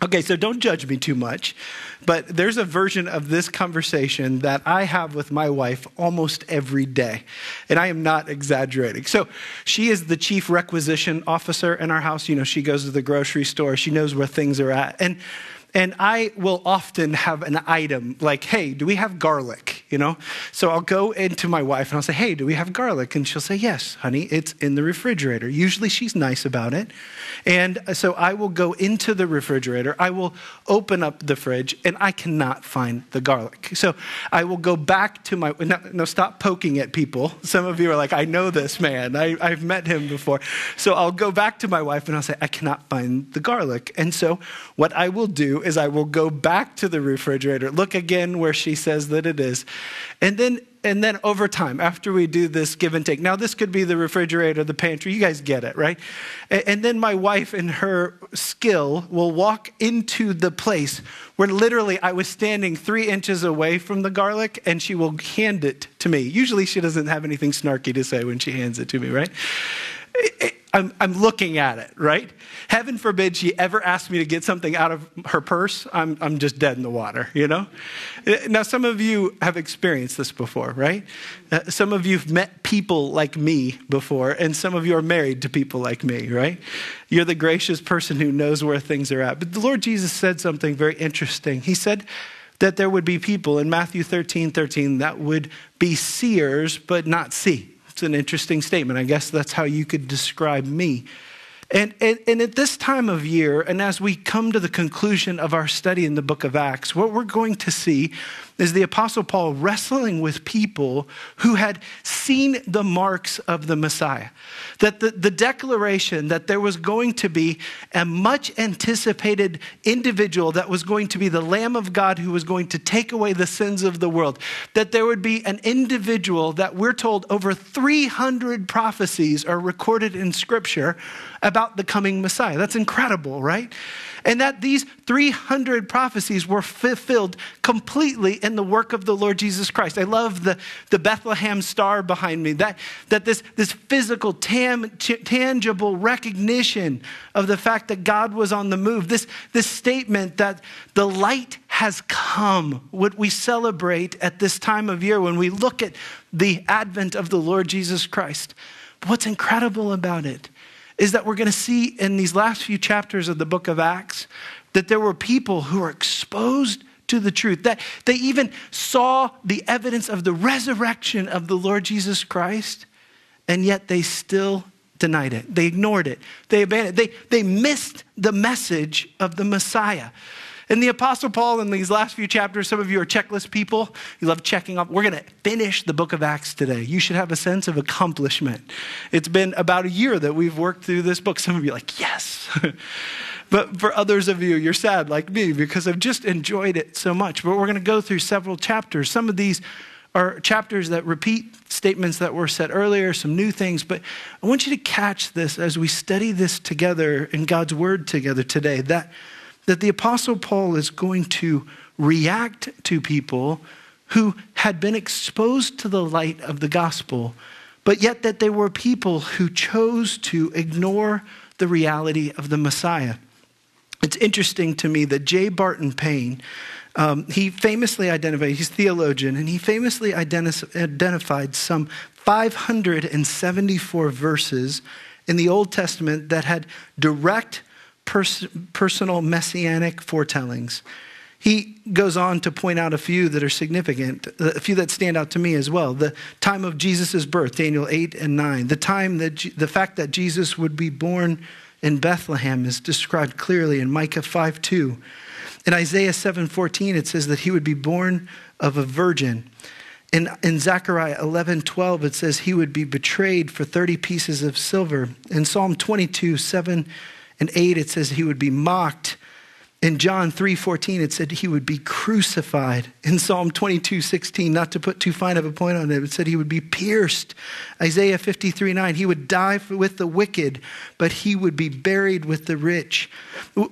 Okay, so don't judge me too much, but there's a version of this conversation that I have with my wife almost every day, and I am not exaggerating. So she is the chief requisition officer in our house. You know, she goes to the grocery store. She knows where things are at. And I will often have an item like, hey, do we have garlic? You know, so I'll go into my wife and I'll say, hey, do we have garlic? And she'll say, yes, honey, it's in the refrigerator. Usually she's nice about it. And so I will go into the refrigerator. I will open up the fridge and I cannot find the garlic. So I will go back to my, no, stop poking at people. Some of you are like, I know this man. I've met him before. So I'll go back to my wife and I'll say, I cannot find the garlic. And so what I will do is I will go back to the refrigerator, look again where she says that it is. And then over time, after we do this give and take, now this could be the refrigerator, the pantry, you guys get it, right? And then my wife and her skill will walk into the place where literally I was standing 3 inches away from the garlic and she will hand it to me. Usually she doesn't have anything snarky to say when she hands it to me, right? I'm looking at it, right? Heaven forbid she ever asked me to get something out of her purse. I'm just dead in the water, you know? Now, some of you have experienced this before, right? Some of you have met people like me before, and some of you are married to people like me, right? You're the gracious person who knows where things are at. But the Lord Jesus said something very interesting. He said that there would be people in Matthew 13:13 that would be seers but not see. It's an interesting statement. I guess that's how you could describe me. And at this time of year, and as we come to the conclusion of our study in the book of Acts, what we're going to see is the Apostle Paul wrestling with people who had seen the marks of the Messiah. That the declaration that there was going to be a much anticipated individual that was going to be the Lamb of God who was going to take away the sins of the world. That there would be an individual that we're told over 300 prophecies are recorded in Scripture about the coming Messiah. That's incredible, right? And that these 300 prophecies were fulfilled completely in the work of the Lord Jesus Christ. I love the Bethlehem star behind me, that this physical, tangible recognition of the fact that God was on the move, this statement that the light has come, what we celebrate at this time of year when we look at the advent of the Lord Jesus Christ. But what's incredible about it is that we're going to see in these last few chapters of the book of Acts that there were people who were exposed to the truth, that they even saw the evidence of the resurrection of the Lord Jesus Christ, and yet they still denied it. They ignored it. They abandoned it. They missed the message of the Messiah. And the Apostle Paul, in these last few chapters, some of you are checklist people. You love checking off. We're going to finish the book of Acts today. You should have a sense of accomplishment. It's been about a year that we've worked through this book. Some of you are like, yes. But for others of you, you're sad like me because I've just enjoyed it so much. But we're going to go through several chapters. Some of these are chapters that repeat statements that were said earlier, some new things. But I want you to catch this as we study this together in God's word together today, that the Apostle Paul is going to react to people who had been exposed to the light of the gospel, but yet that they were people who chose to ignore the reality of the Messiah. It's interesting to me that J. Barton Payne, he famously identified, he's a theologian, and he famously identified some 574 verses in the Old Testament that had direct personal messianic foretellings. He goes on to point out a few that are significant, a few that stand out to me as well. The time of Jesus' birth, Daniel 8 and 9. The time that the fact that Jesus would be born in Bethlehem is described clearly in Micah 5:2. In Isaiah 7:14, it says that he would be born of a virgin. In Zechariah 11:12, it says he would be betrayed for 30 pieces of silver. In Psalm 22:7. In 8, it says he would be mocked. In John 3:14, it said he would be crucified. In Psalm 22:16, not to put too fine of a point on it, it said he would be pierced. Isaiah 53:9, he would die with the wicked, but he would be buried with the rich.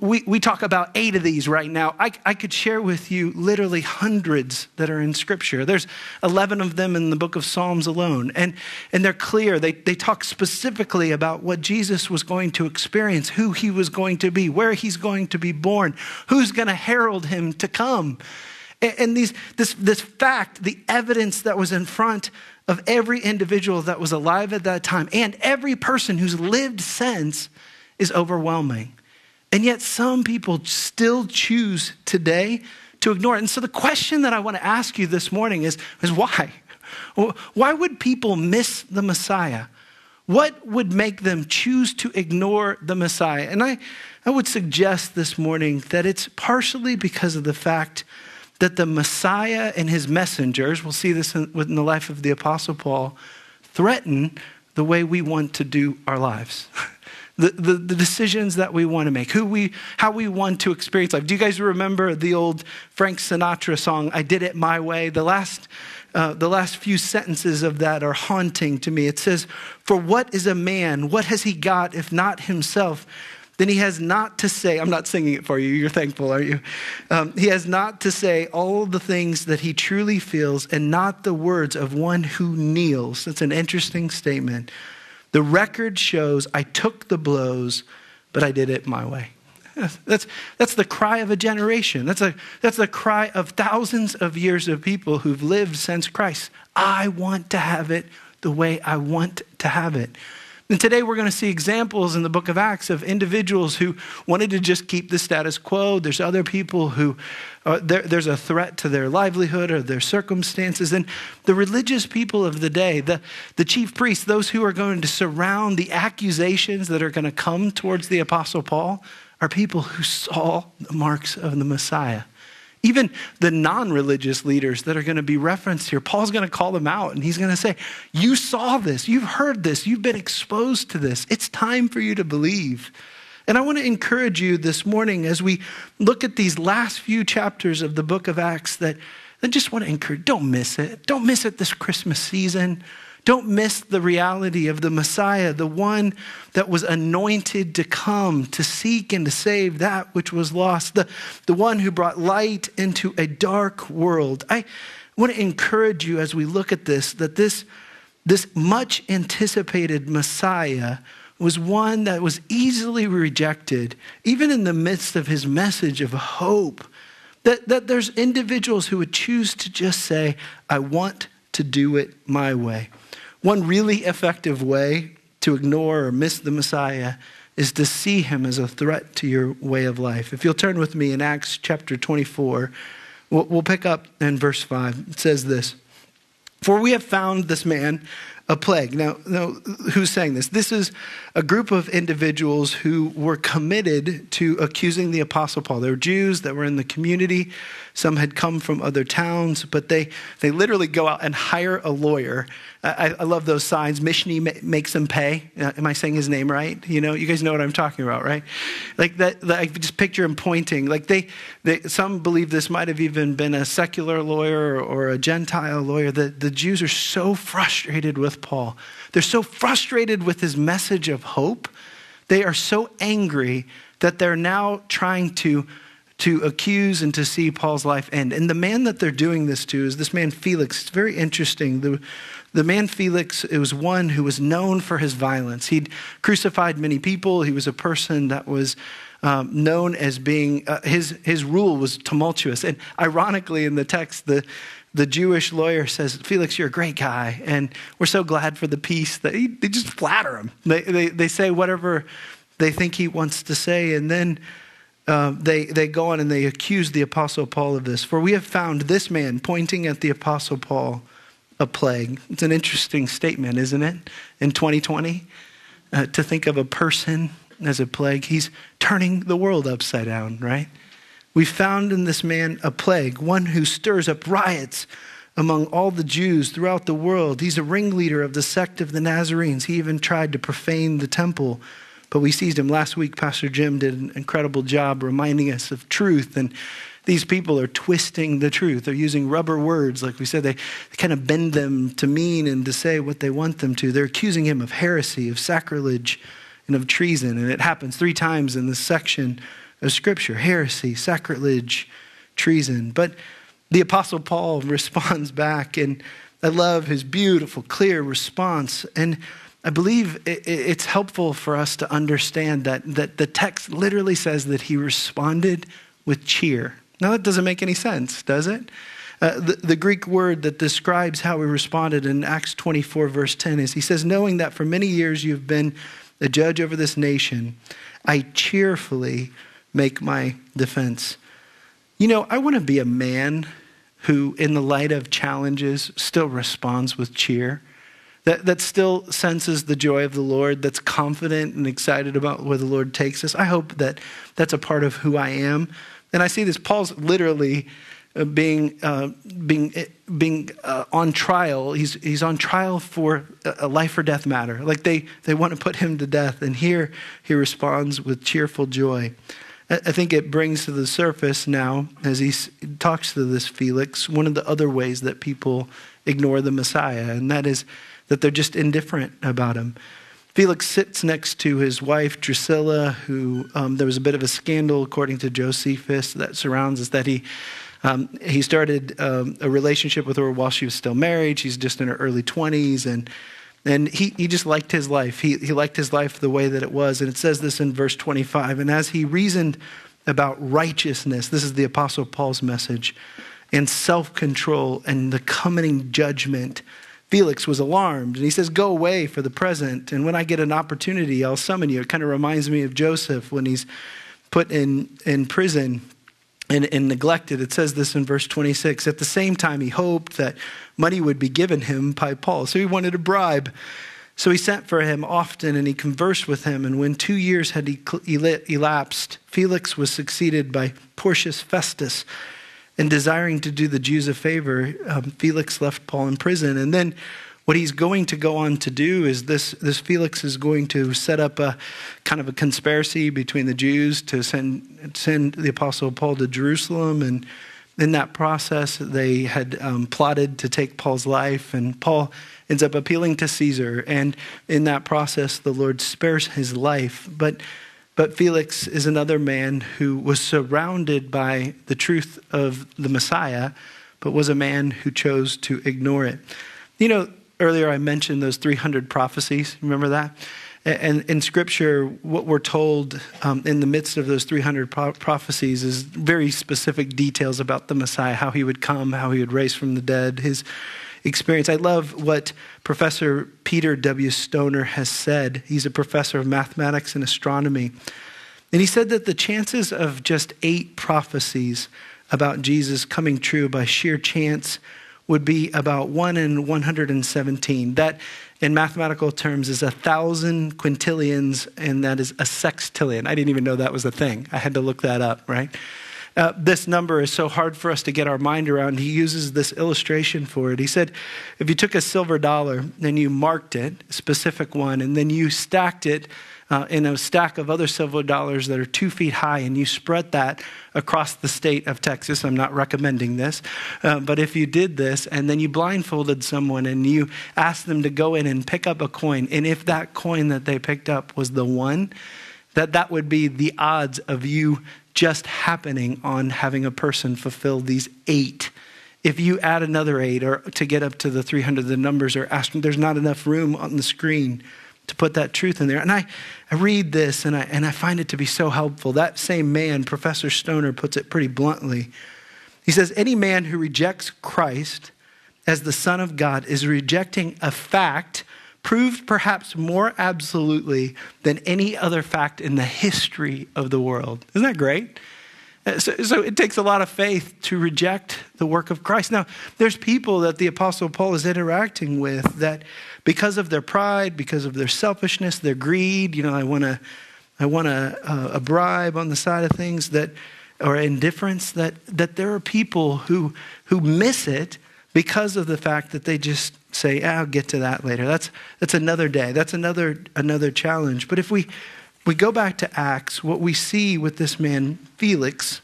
We talk about 8 of these right now. I could share with you literally hundreds that are in Scripture. There's 11 of them in the book of Psalms alone, and they're clear. They talk specifically about what Jesus was going to experience, who he was going to be, where he's going to be born, Who's going to herald him to come? And this fact, the evidence that was in front of every individual that was alive at that time and every person who's lived since is overwhelming. And yet some people still choose today to ignore it. And so the question that I want to ask you this morning is why? Why would people miss the Messiah? What would make them choose to ignore the Messiah? And I would suggest this morning that it's partially because of the fact that the Messiah and his messengers, we'll see this in the life of the Apostle Paul, threaten the way we want to do our lives, the decisions that we want to make, how we want to experience life. Do you guys remember the old Frank Sinatra song, I Did It My Way? The last few sentences of that are haunting to me. It says, for what is a man? What has he got if not himself? Then he has not to say, I'm not singing it for you, you're thankful, aren't you? He has not to say all the things that he truly feels and not the words of one who kneels. That's an interesting statement. The record shows I took the blows, but I did it my way. That's the cry of a generation. That's the cry of thousands of years of people who've lived since Christ. I want to have it the way I want to have it. And today we're going to see examples in the book of Acts of individuals who wanted to just keep the status quo. There's other people who, there's a threat to their livelihood or their circumstances. And the religious people of the day, the chief priests, those who are going to surround the accusations that are going to come towards the Apostle Paul are people who saw the marks of the Messiah. Even the non-religious leaders that are going to be referenced here, Paul's going to call them out and he's going to say, you saw this, you've heard this, you've been exposed to this. It's time for you to believe. And I want to encourage you this morning as we look at these last few chapters of the book of Acts that I just want to encourage, don't miss it. Don't miss it this Christmas season. Don't miss the reality of the Messiah, the one that was anointed to come, to seek and to save that which was lost, the one who brought light into a dark world. I want to encourage you as we look at this, that this much anticipated Messiah was one that was easily rejected, even in the midst of his message of hope, that there's individuals who would choose to just say, I want to do it my way. One really effective way to ignore or miss the Messiah is to see him as a threat to your way of life. If you'll turn with me in Acts chapter 24, we'll pick up in verse 5. It says this, for we have found this man a plague. Now, who's saying this? This is a group of individuals who were committed to accusing the Apostle Paul. They were Jews that were in the community. Some had come from other towns, but they literally go out and hire a lawyer. I love those signs. Mishne makes them pay. Am I saying his name right? You know, you guys know what I'm talking about, right? Like that. I just picture him pointing. Like they some believe this might have even been a secular lawyer or a Gentile lawyer. The Jews are so frustrated with Paul. They're so frustrated with his message of hope. They are so angry that they're now trying to accuse and to see Paul's life end. And the man that they're doing this to is this man Felix. It's very interesting. The man Felix, it was one who was known for his violence. He'd crucified many people. He was a person that was known as being, his rule was tumultuous. And ironically in the text, the Jewish lawyer says, Felix, you're a great guy. And we're so glad for the peace that they just flatter him. They say whatever they think he wants to say. And then they go on and they accuse the Apostle Paul of this. For we have found this man, pointing at the Apostle Paul, a plague. It's an interesting statement, isn't it? In 2020, to think of a person as a plague, he's turning the world upside down, right? We found in this man a plague, one who stirs up riots among all the Jews throughout the world. He's a ringleader of the sect of the Nazarenes. He even tried to profane the temple, but we seized him. Last week, Pastor Jim did an incredible job reminding us of truth, and these people are twisting the truth. They're using rubber words. Like we said, they kind of bend them to mean and to say what they want them to. They're accusing him of heresy, of sacrilege, and of treason. And it happens 3 times in this section of Scripture. Heresy, sacrilege, treason. But the Apostle Paul responds back, and I love his beautiful, clear response. And I believe it's helpful for us to understand that the text literally says that he responded with cheer. Now that doesn't make any sense, does it? The Greek word that describes how he responded in Acts 24, verse 10 is, he says, knowing that for many years you've been a judge over this nation, I cheerfully make my defense. You know, I want to be a man who, in the light of challenges, still responds with cheer, that still senses the joy of the Lord, that's confident and excited about where the Lord takes us. I hope that that's a part of who I am. And I see this, Paul's literally being on trial. He's on trial for a life or death matter. Like they want to put him to death. And here he responds with cheerful joy. I think it brings to the surface now, as he talks to this Felix, one of the other ways that people ignore the Messiah, and that is that they're just indifferent about him. Felix sits next to his wife, Drusilla, who there was a bit of a scandal, according to Josephus, that surrounds us, that he started a relationship with her while she was still married. She's just in her early 20s, and he just liked his life. He liked his life the way that it was. And it says this in verse 25, and as he reasoned about righteousness, this is the Apostle Paul's message, and self-control and the coming judgment, Felix was alarmed. And he says, go away for the present, and when I get an opportunity, I'll summon you. It kind of reminds me of Joseph when he's put in prison and neglected. It says this in verse 26. At the same time, he hoped that money would be given him by Paul. So he wanted a bribe. So he sent for him often, and he conversed with him. And when 2 years had elapsed, Felix was succeeded by Porcius Festus. And desiring to do the Jews a favor, Felix left Paul in prison. And then what he's going to go on to do is this Felix is going to set up a kind of a conspiracy between the Jews to send the Apostle Paul to Jerusalem. And in that process, they had plotted to take Paul's life. And Paul ends up appealing to Caesar. And in that process, the Lord spares his life. But Felix is another man who was surrounded by the truth of the Messiah, but was a man who chose to ignore it. You know, earlier I mentioned those 300 prophecies. Remember that? And in Scripture, what we're told in the midst of those 300 prophecies is very specific details about the Messiah, how he would come, how he would rise from the dead, his experience. I love what Professor Peter W. Stoner has said. He's a professor of mathematics and astronomy. And he said that the chances of just 8 prophecies about Jesus coming true by sheer chance would be about 1 in 117. That, in mathematical terms, is 1,000 quintillions, and that is a sextillion. I didn't even know that was a thing. I had to look that up, right? This number is so hard for us to get our mind around. He uses this illustration for it. He said, if you took a silver dollar and you marked it, a specific one, and then you stacked it in a stack of other silver dollars that are 2 feet high, and you spread that across the state of Texas. I'm not recommending this, but if you did this, and then you blindfolded someone and you asked them to go in and pick up a coin, and if that coin that they picked up was the one, that would be the odds of you just happening on having a person fulfill these 8. If you add another 8 or to get up to the 300, the numbers are asking, there's not enough room on the screen to put that truth in there. And I read this and I find it to be so helpful. That same man, Professor Stoner, puts it pretty bluntly. He says, any man who rejects Christ as the Son of God is rejecting a fact proved perhaps more absolutely than any other fact in the history of the world. Isn't that great? So it takes a lot of faith to reject the work of Christ. Now, there's people that the Apostle Paul is interacting with that because of their pride, because of their selfishness, their greed, you know, I want a bribe on the side of things, that, or indifference, that there are people who miss it because of the fact that they just say, I'll get to that later. That's another day. That's another challenge. But if we go back to Acts, what we see with this man, Felix,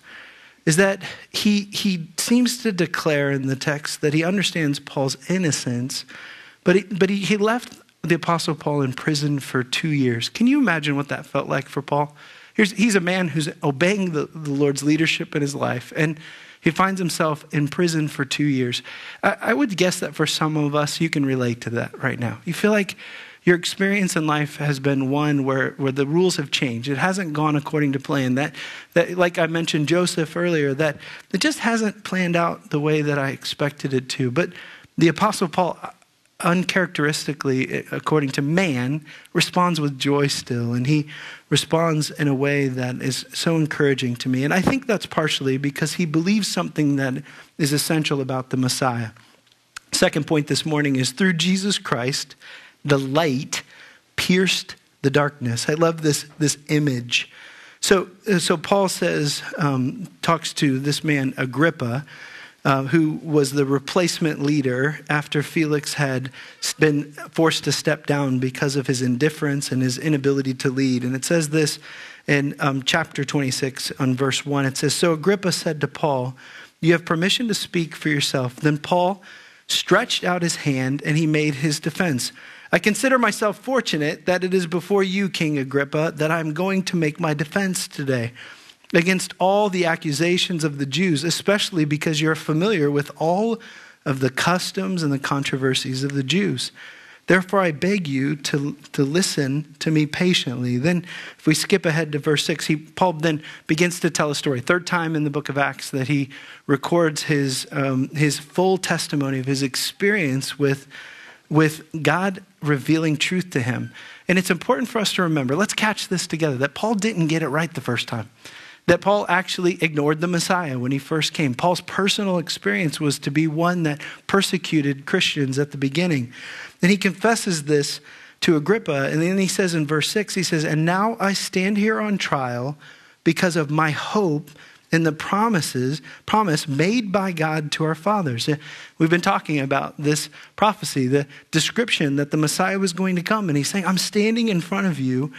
is that he seems to declare in the text that he understands Paul's innocence, but he left the Apostle Paul in prison for 2 years. Can you imagine what that felt like for Paul? He's a man who's obeying the Lord's leadership in his life, and he finds himself in prison for 2 years. I would guess that for some of us, you can relate to that right now. You feel like your experience in life has been one where the rules have changed. It hasn't gone according to plan. That like I mentioned Joseph earlier, that it just hasn't planned out the way that I expected it to. But the Apostle Paul, uncharacteristically, according to man, responds with joy still. And he responds in a way that is so encouraging to me. And I think that's partially because he believes something that is essential about the Messiah. Second point this morning is through Jesus Christ, the light pierced the darkness. I love this image. So Paul says, talks to this man Agrippa, who was the replacement leader after Felix had been forced to step down because of his indifference and his inability to lead. And it says this in chapter 26 on verse 1. It says, "So Agrippa said to Paul, 'You have permission to speak for yourself.' Then Paul stretched out his hand and he made his defense. 'I consider myself fortunate that it is before you, King Agrippa, that I'm going to make my defense today against all the accusations of the Jews, especially because you're familiar with all of the customs and the controversies of the Jews. Therefore, I beg you to listen to me patiently.'" Then if we skip ahead to verse 6, Paul then begins to tell a story. Third time in the book of Acts that he records his full testimony of his experience with God revealing truth to him. And it's important for us to remember, let's catch this together, that Paul didn't get it right the first time. That Paul actually ignored the Messiah when he first came. Paul's personal experience was to be one that persecuted Christians at the beginning. And he confesses this to Agrippa. And then he says in verse 6, he says, "And now I stand here on trial because of my hope and the promise made by God to our fathers." We've been talking about this prophecy, the description that the Messiah was going to come. And he's saying, I'm standing in front of you.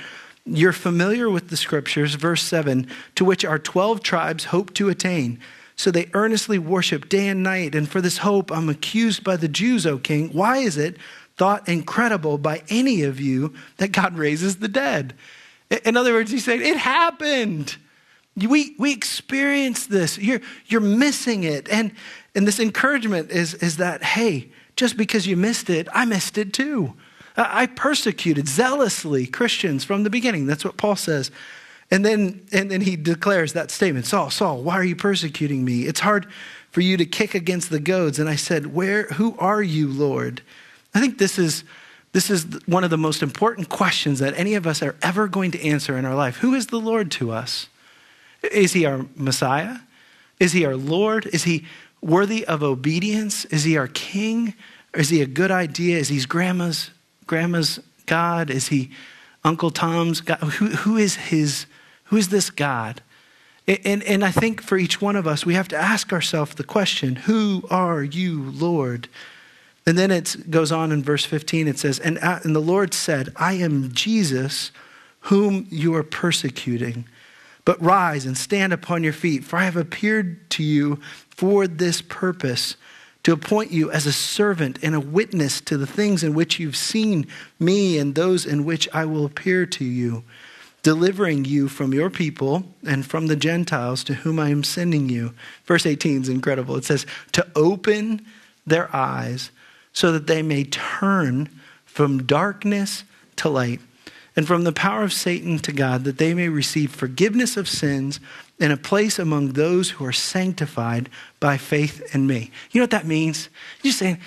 You're familiar with the scriptures, verse 7, to which our 12 tribes hope to attain. So they earnestly worship day and night. And for this hope, I'm accused by the Jews, O king. Why is it thought incredible by any of you that God raises the dead? In other words, he's saying, it happened. We experienced this. You're missing it. And this encouragement is that, hey, just because you missed it, I missed it too. I persecuted zealously Christians from the beginning. That's what Paul says. And then he declares that statement, "Saul, Saul, why are you persecuting me? It's hard for you to kick against the goads." And I said, who are you, Lord?" I think this is one of the most important questions that any of us are ever going to answer in our life. Who is the Lord to us? Is he our Messiah? Is he our Lord? Is he worthy of obedience? Is he our king? Or is he a good idea? Is he grandma's God? Is he Uncle Tom's God? Who is this God? And I think for each one of us, we have to ask ourselves the question, who are you, Lord? And then it goes on in verse 15, it says, and the Lord said, "I am Jesus, whom you are persecuting. But rise and stand upon your feet, for I have appeared to you for this purpose, to appoint you as a servant and a witness to the things in which you've seen me and those in which I will appear to you, delivering you from your people and from the Gentiles to whom I am sending you." Verse 18 is incredible. It says, "To open their eyes so that they may turn from darkness to light and from the power of Satan to God, that they may receive forgiveness of sins and a place among those who are sanctified by faith in me." You know what that means? You're saying,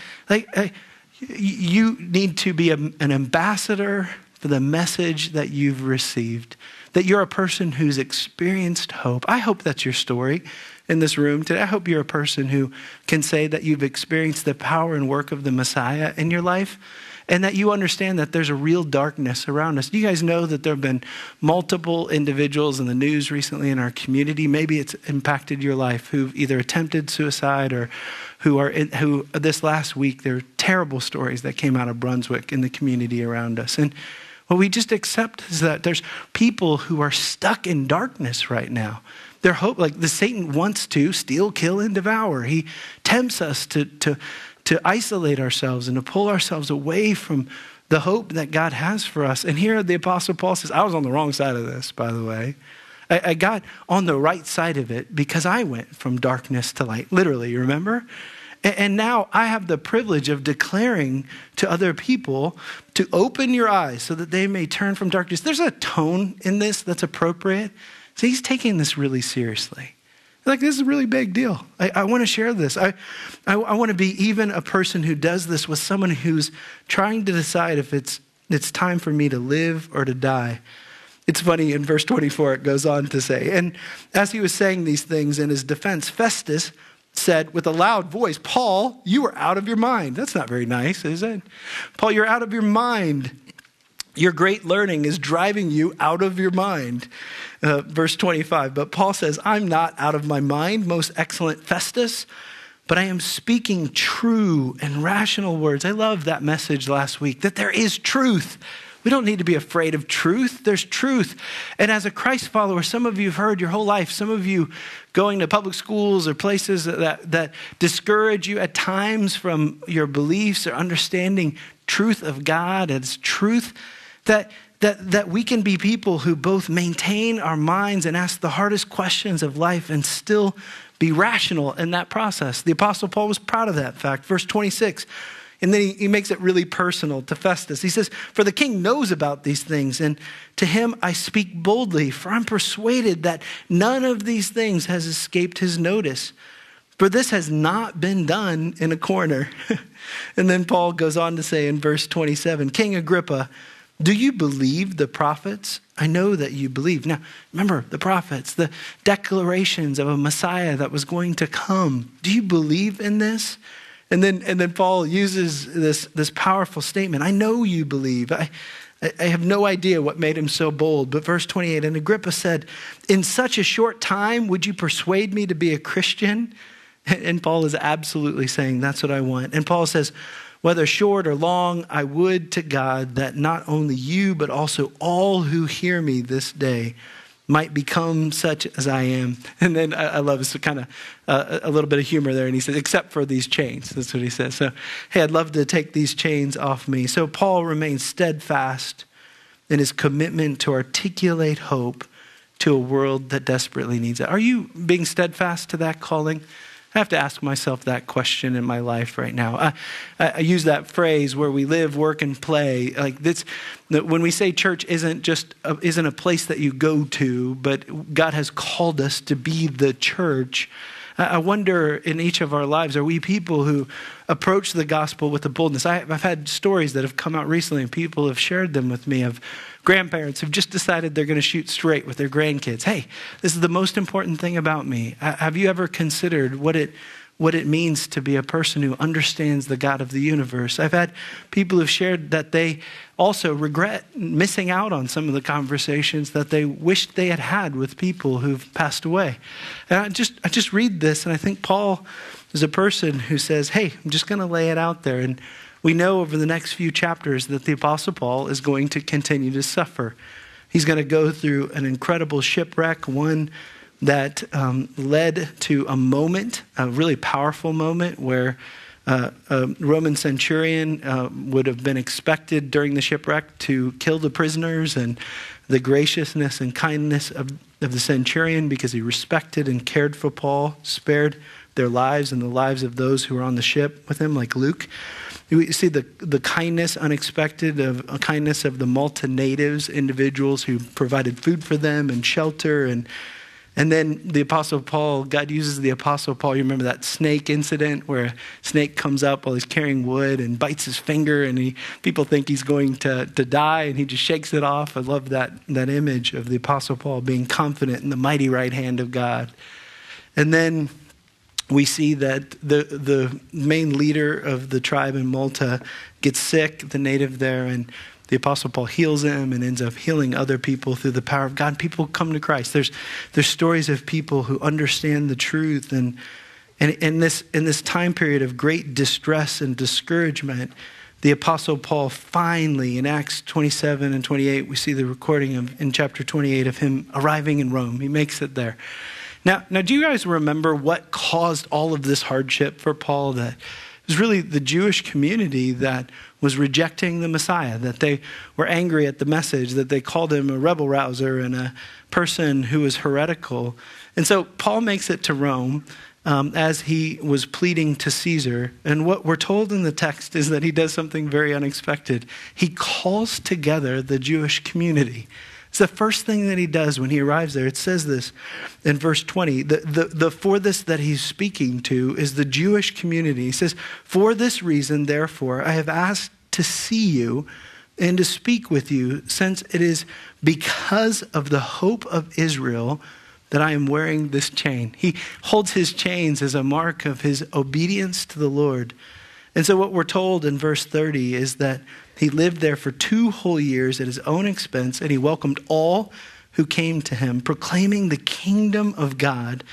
you need to be an ambassador for the message that you've received, that you're a person who's experienced hope. I hope that's your story in this room today. I hope you're a person who can say that you've experienced the power and work of the Messiah in your life, and that you understand that there's a real darkness around us. You guys know that there have been multiple individuals in the news recently in our community. Maybe it's impacted your life, who've either attempted suicide or who this last week, there were terrible stories that came out of Brunswick in the community around us. And what we just accept is that there's people who are stuck in darkness right now. Their hope, like the Satan wants to steal, kill, and devour. He tempts us to isolate ourselves and to pull ourselves away from the hope that God has for us. And here the Apostle Paul says, I was on the wrong side of this, by the way. I got on the right side of it because I went from darkness to light, literally, you remember? And now I have the privilege of declaring to other people to open your eyes so that they may turn from darkness. There's a tone in this that's appropriate. So he's taking this really seriously. Like, this is a really big deal. I want to share this. I want to be even a person who does this with someone who's trying to decide if it's time for me to live or to die. It's funny, in verse 24, it goes on to say, and as he was saying these things in his defense, Festus said with a loud voice, "Paul, you are out of your mind." That's not very nice, is it? "Paul, you're out of your mind. Your great learning is driving you out of your mind." Verse 25, but Paul says, "I'm not out of my mind, most excellent Festus, but I am speaking true and rational words." I love that message last week, that there is truth. We don't need to be afraid of truth. There's truth. And as a Christ follower, some of you have heard your whole life, some of you going to public schools or places that discourage you at times from your beliefs or understanding truth of God. It's truth that we can be people who both maintain our minds and ask the hardest questions of life and still be rational in that process. The Apostle Paul was proud of that fact. Verse 26, and then he makes it really personal to Festus. He says, "For the king knows about these things, and to him I speak boldly, for I'm persuaded that none of these things has escaped his notice. For this has not been done in a corner." And then Paul goes on to say in verse 27, "King Agrippa, do you believe the prophets? I know that you believe." Now, remember, the prophets, the declarations of a Messiah that was going to come. Do you believe in this? And then Paul uses this powerful statement. "I know you believe." I have no idea what made him so bold. But verse 28, "And Agrippa said, 'In such a short time, would you persuade me to be a Christian?'" And Paul is absolutely saying, that's what I want. And Paul says, "Whether short or long, I would to God that not only you, but also all who hear me this day might become such as I am." And then I love this kind of a little bit of humor there. And he says, "Except for these chains." That's what he says. So, hey, I'd love to take these chains off me. So Paul remains steadfast in his commitment to articulate hope to a world that desperately needs it. Are you being steadfast to that calling? I have to ask myself that question in my life right now. I use that phrase where we live, work, and play. Like this, when we say church isn't a place that you go to, but God has called us to be the church. I wonder in each of our lives, are we people who approach the gospel with a boldness? I've had stories that have come out recently and people have shared them with me of grandparents who've just decided they're going to shoot straight with their grandkids. "Hey, this is the most important thing about me." Have you ever considered what it means to be a person who understands the God of the universe? I've had people who've shared that they also regret missing out on some of the conversations that they wished they had had with people who've passed away. And I just read this and I think Paul is a person who says, "Hey, I'm just going to lay it out there." And we know over the next few chapters that the Apostle Paul is going to continue to suffer. He's going to go through an incredible shipwreck, one that led to a moment, a really powerful moment where a Roman centurion would have been expected during the shipwreck to kill the prisoners, and the graciousness and kindness of the centurion, because he respected and cared for Paul, spared their lives and the lives of those who were on the ship with him, like Luke. We see the kindness, unexpected kindness of the Malta natives, individuals who provided food for them and shelter. And then the Apostle Paul, God uses the Apostle Paul. You remember that snake incident where a snake comes up while he's carrying wood and bites his finger, and people think he's going to die, and he just shakes it off. I love that image of the Apostle Paul being confident in the mighty right hand of God. And then we see that the main leader of the tribe in Malta gets sick, the native there, and the Apostle Paul heals him and ends up healing other people through the power of God. People come to Christ. There's stories of people who understand the truth, and in this time period of great distress and discouragement, the Apostle Paul finally, in Acts 27 and 28, we see the recording in chapter 28 of him arriving in Rome. He makes it there. Now, do you guys remember what caused all of this hardship for Paul? That it was really the Jewish community that was rejecting the Messiah, that they were angry at the message, that they called him a rebel rouser and a person who was heretical. And so Paul makes it to Rome. as he was pleading to Caesar. And what we're told in the text is that he does something very unexpected. He calls together the Jewish community. It's the first thing that he does when he arrives there. It says this in verse 20. The for this that he's speaking to is the Jewish community. He says, "For this reason, therefore, I have asked to see you and to speak with you, since it is because of the hope of Israel that I am wearing this chain." He holds his chains as a mark of his obedience to the Lord. And so what we're told in verse 30 is that he lived there for 2 whole years at his own expense, and he welcomed all who came to him, proclaiming the kingdom of God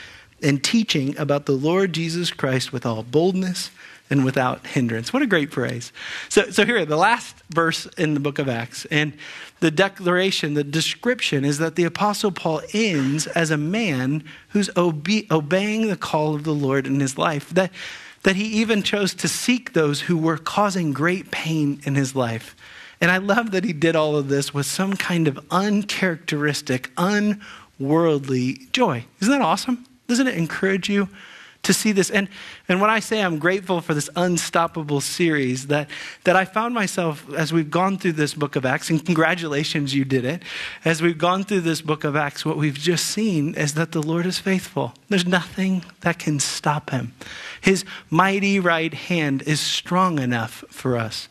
and teaching about the Lord Jesus Christ with all boldness and without hindrance. What a great phrase. So here, the last verse in the book of Acts, and the declaration, the description is that the Apostle Paul ends as a man who's obeying the call of the Lord in his life. That he even chose to seek those who were causing great pain in his life. And I love that he did all of this with some kind of uncharacteristic, unworldly joy. Isn't that awesome? Doesn't it encourage you to see this? And when I say I'm grateful for this unstoppable series, that I found myself, as we've gone through this book of Acts, and congratulations, you did it. As we've gone through this book of Acts, what we've just seen is that the Lord is faithful. There's nothing that can stop him. His mighty right hand is strong enough for us.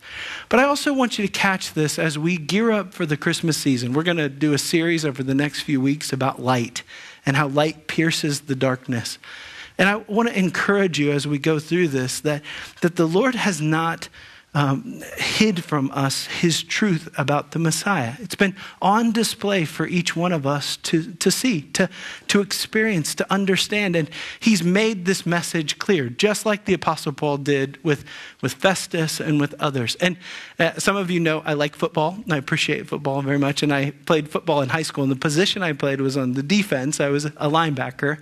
But I also want you to catch this as we gear up for the Christmas season. We're going to do a series over the next few weeks about light and how light pierces the darkness. And I want to encourage you as we go through this that the Lord has not hid from us his truth about the Messiah. It's been on display for each one of us to see, to experience, to understand. And he's made this message clear, just like the Apostle Paul did with Festus and with others. And some of you know I like football, and I appreciate football very much. And I played football in high school, and the position I played was on the defense. I was a linebacker.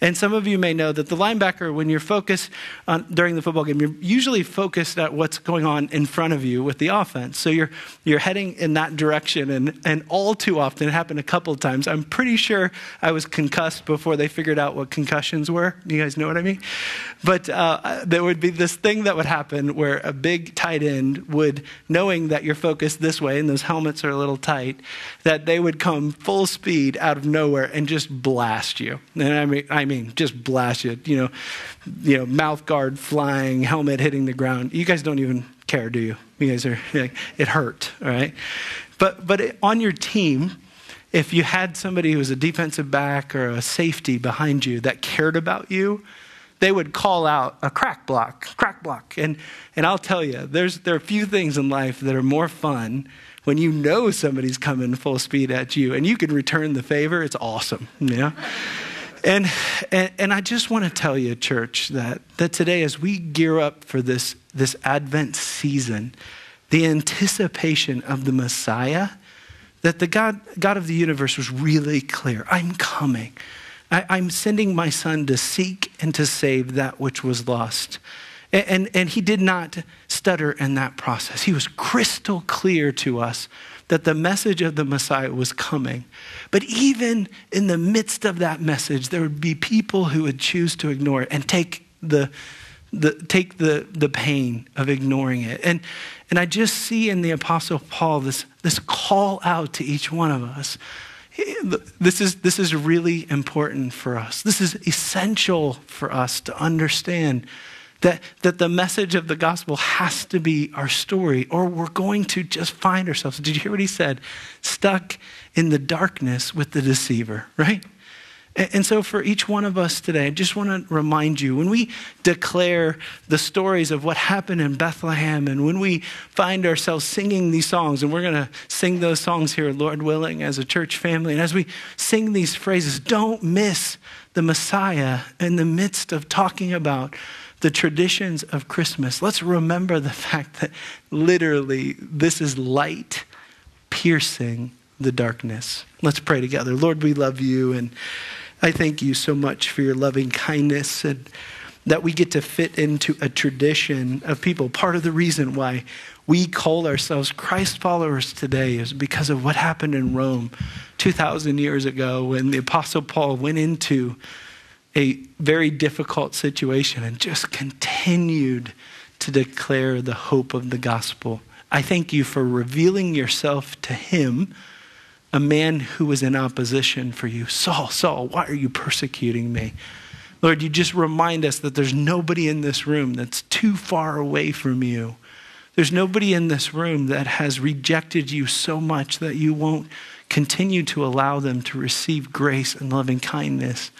And some of you may know that the linebacker, when you're focused on, during the football game, you're usually focused at what's going on in front of you with the offense. So you're heading in that direction, and all too often, it happened a couple of times. I'm pretty sure I was concussed before they figured out what concussions were. You guys know what I mean? But there would be this thing that would happen where a big tight end would, knowing that you're focused this way and those helmets are a little tight, that they would come full speed out of nowhere and just blast you. And I mean just blast you. You know, mouth guard flying, helmet hitting the ground. You guys don't even care, do you? You guys are like, it hurt, all right? But on your team, if you had somebody who was a defensive back or a safety behind you that cared about you, they would call out a crack block. And I'll tell you, there are few things in life that are more fun when you know somebody's coming full speed at you and you can return the favor. It's awesome, you know? And I just want to tell you, church, that today as we gear up for this Advent season, the anticipation of the Messiah, that the God of the universe was really clear. I'm coming. I'm sending my son to seek and to save that which was lost. And he did not stutter in that process. He was crystal clear to us that the message of the Messiah was coming. But even in the midst of that message, there would be people who would choose to ignore it and take the pain of ignoring it. And I just see in the Apostle Paul this call out to each one of us. This is really important for us. This is essential for us to understand that the message of the gospel has to be our story, or we're going to just find ourselves, did you hear what he said? Stuck in the darkness with the deceiver, right? And so for each one of us today, I just want to remind you, when we declare the stories of what happened in Bethlehem, and when we find ourselves singing these songs, and we're going to sing those songs here, Lord willing, as a church family, and as we sing these phrases, don't miss the Messiah in the midst of talking about the traditions of Christmas. Let's remember the fact that literally this is light piercing the darkness. Let's pray together. Lord, we love you, and I thank you so much for your loving kindness and that we get to fit into a tradition of people. Part of the reason why we call ourselves Christ followers today is because of what happened in Rome 2,000 years ago when the Apostle Paul went into a very difficult situation and just continued to declare the hope of the gospel. I thank you for revealing yourself to him, a man who was in opposition for you. Saul, Saul, why are you persecuting me? Lord, you just remind us that there's nobody in this room that's too far away from you. There's nobody in this room that has rejected you so much that you won't continue to allow them to receive grace and loving kindness.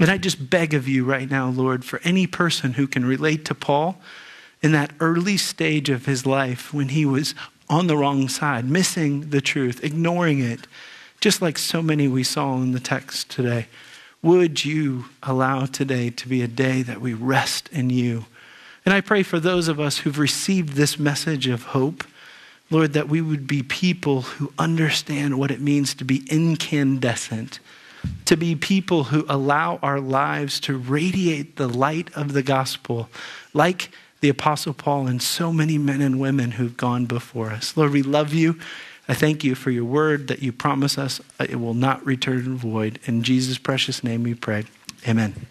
And I just beg of you right now, Lord, for any person who can relate to Paul in that early stage of his life when he was on the wrong side, missing the truth, ignoring it, just like so many we saw in the text today. Would you allow today to be a day that we rest in you? And I pray for those of us who've received this message of hope, Lord, that we would be people who understand what it means to be incandescent, to be people who allow our lives to radiate the light of the gospel, like the Apostle Paul and so many men and women who've gone before us. Lord, we love you. I thank you for your word that you promise us. It will not return void. In Jesus' precious name we pray. Amen.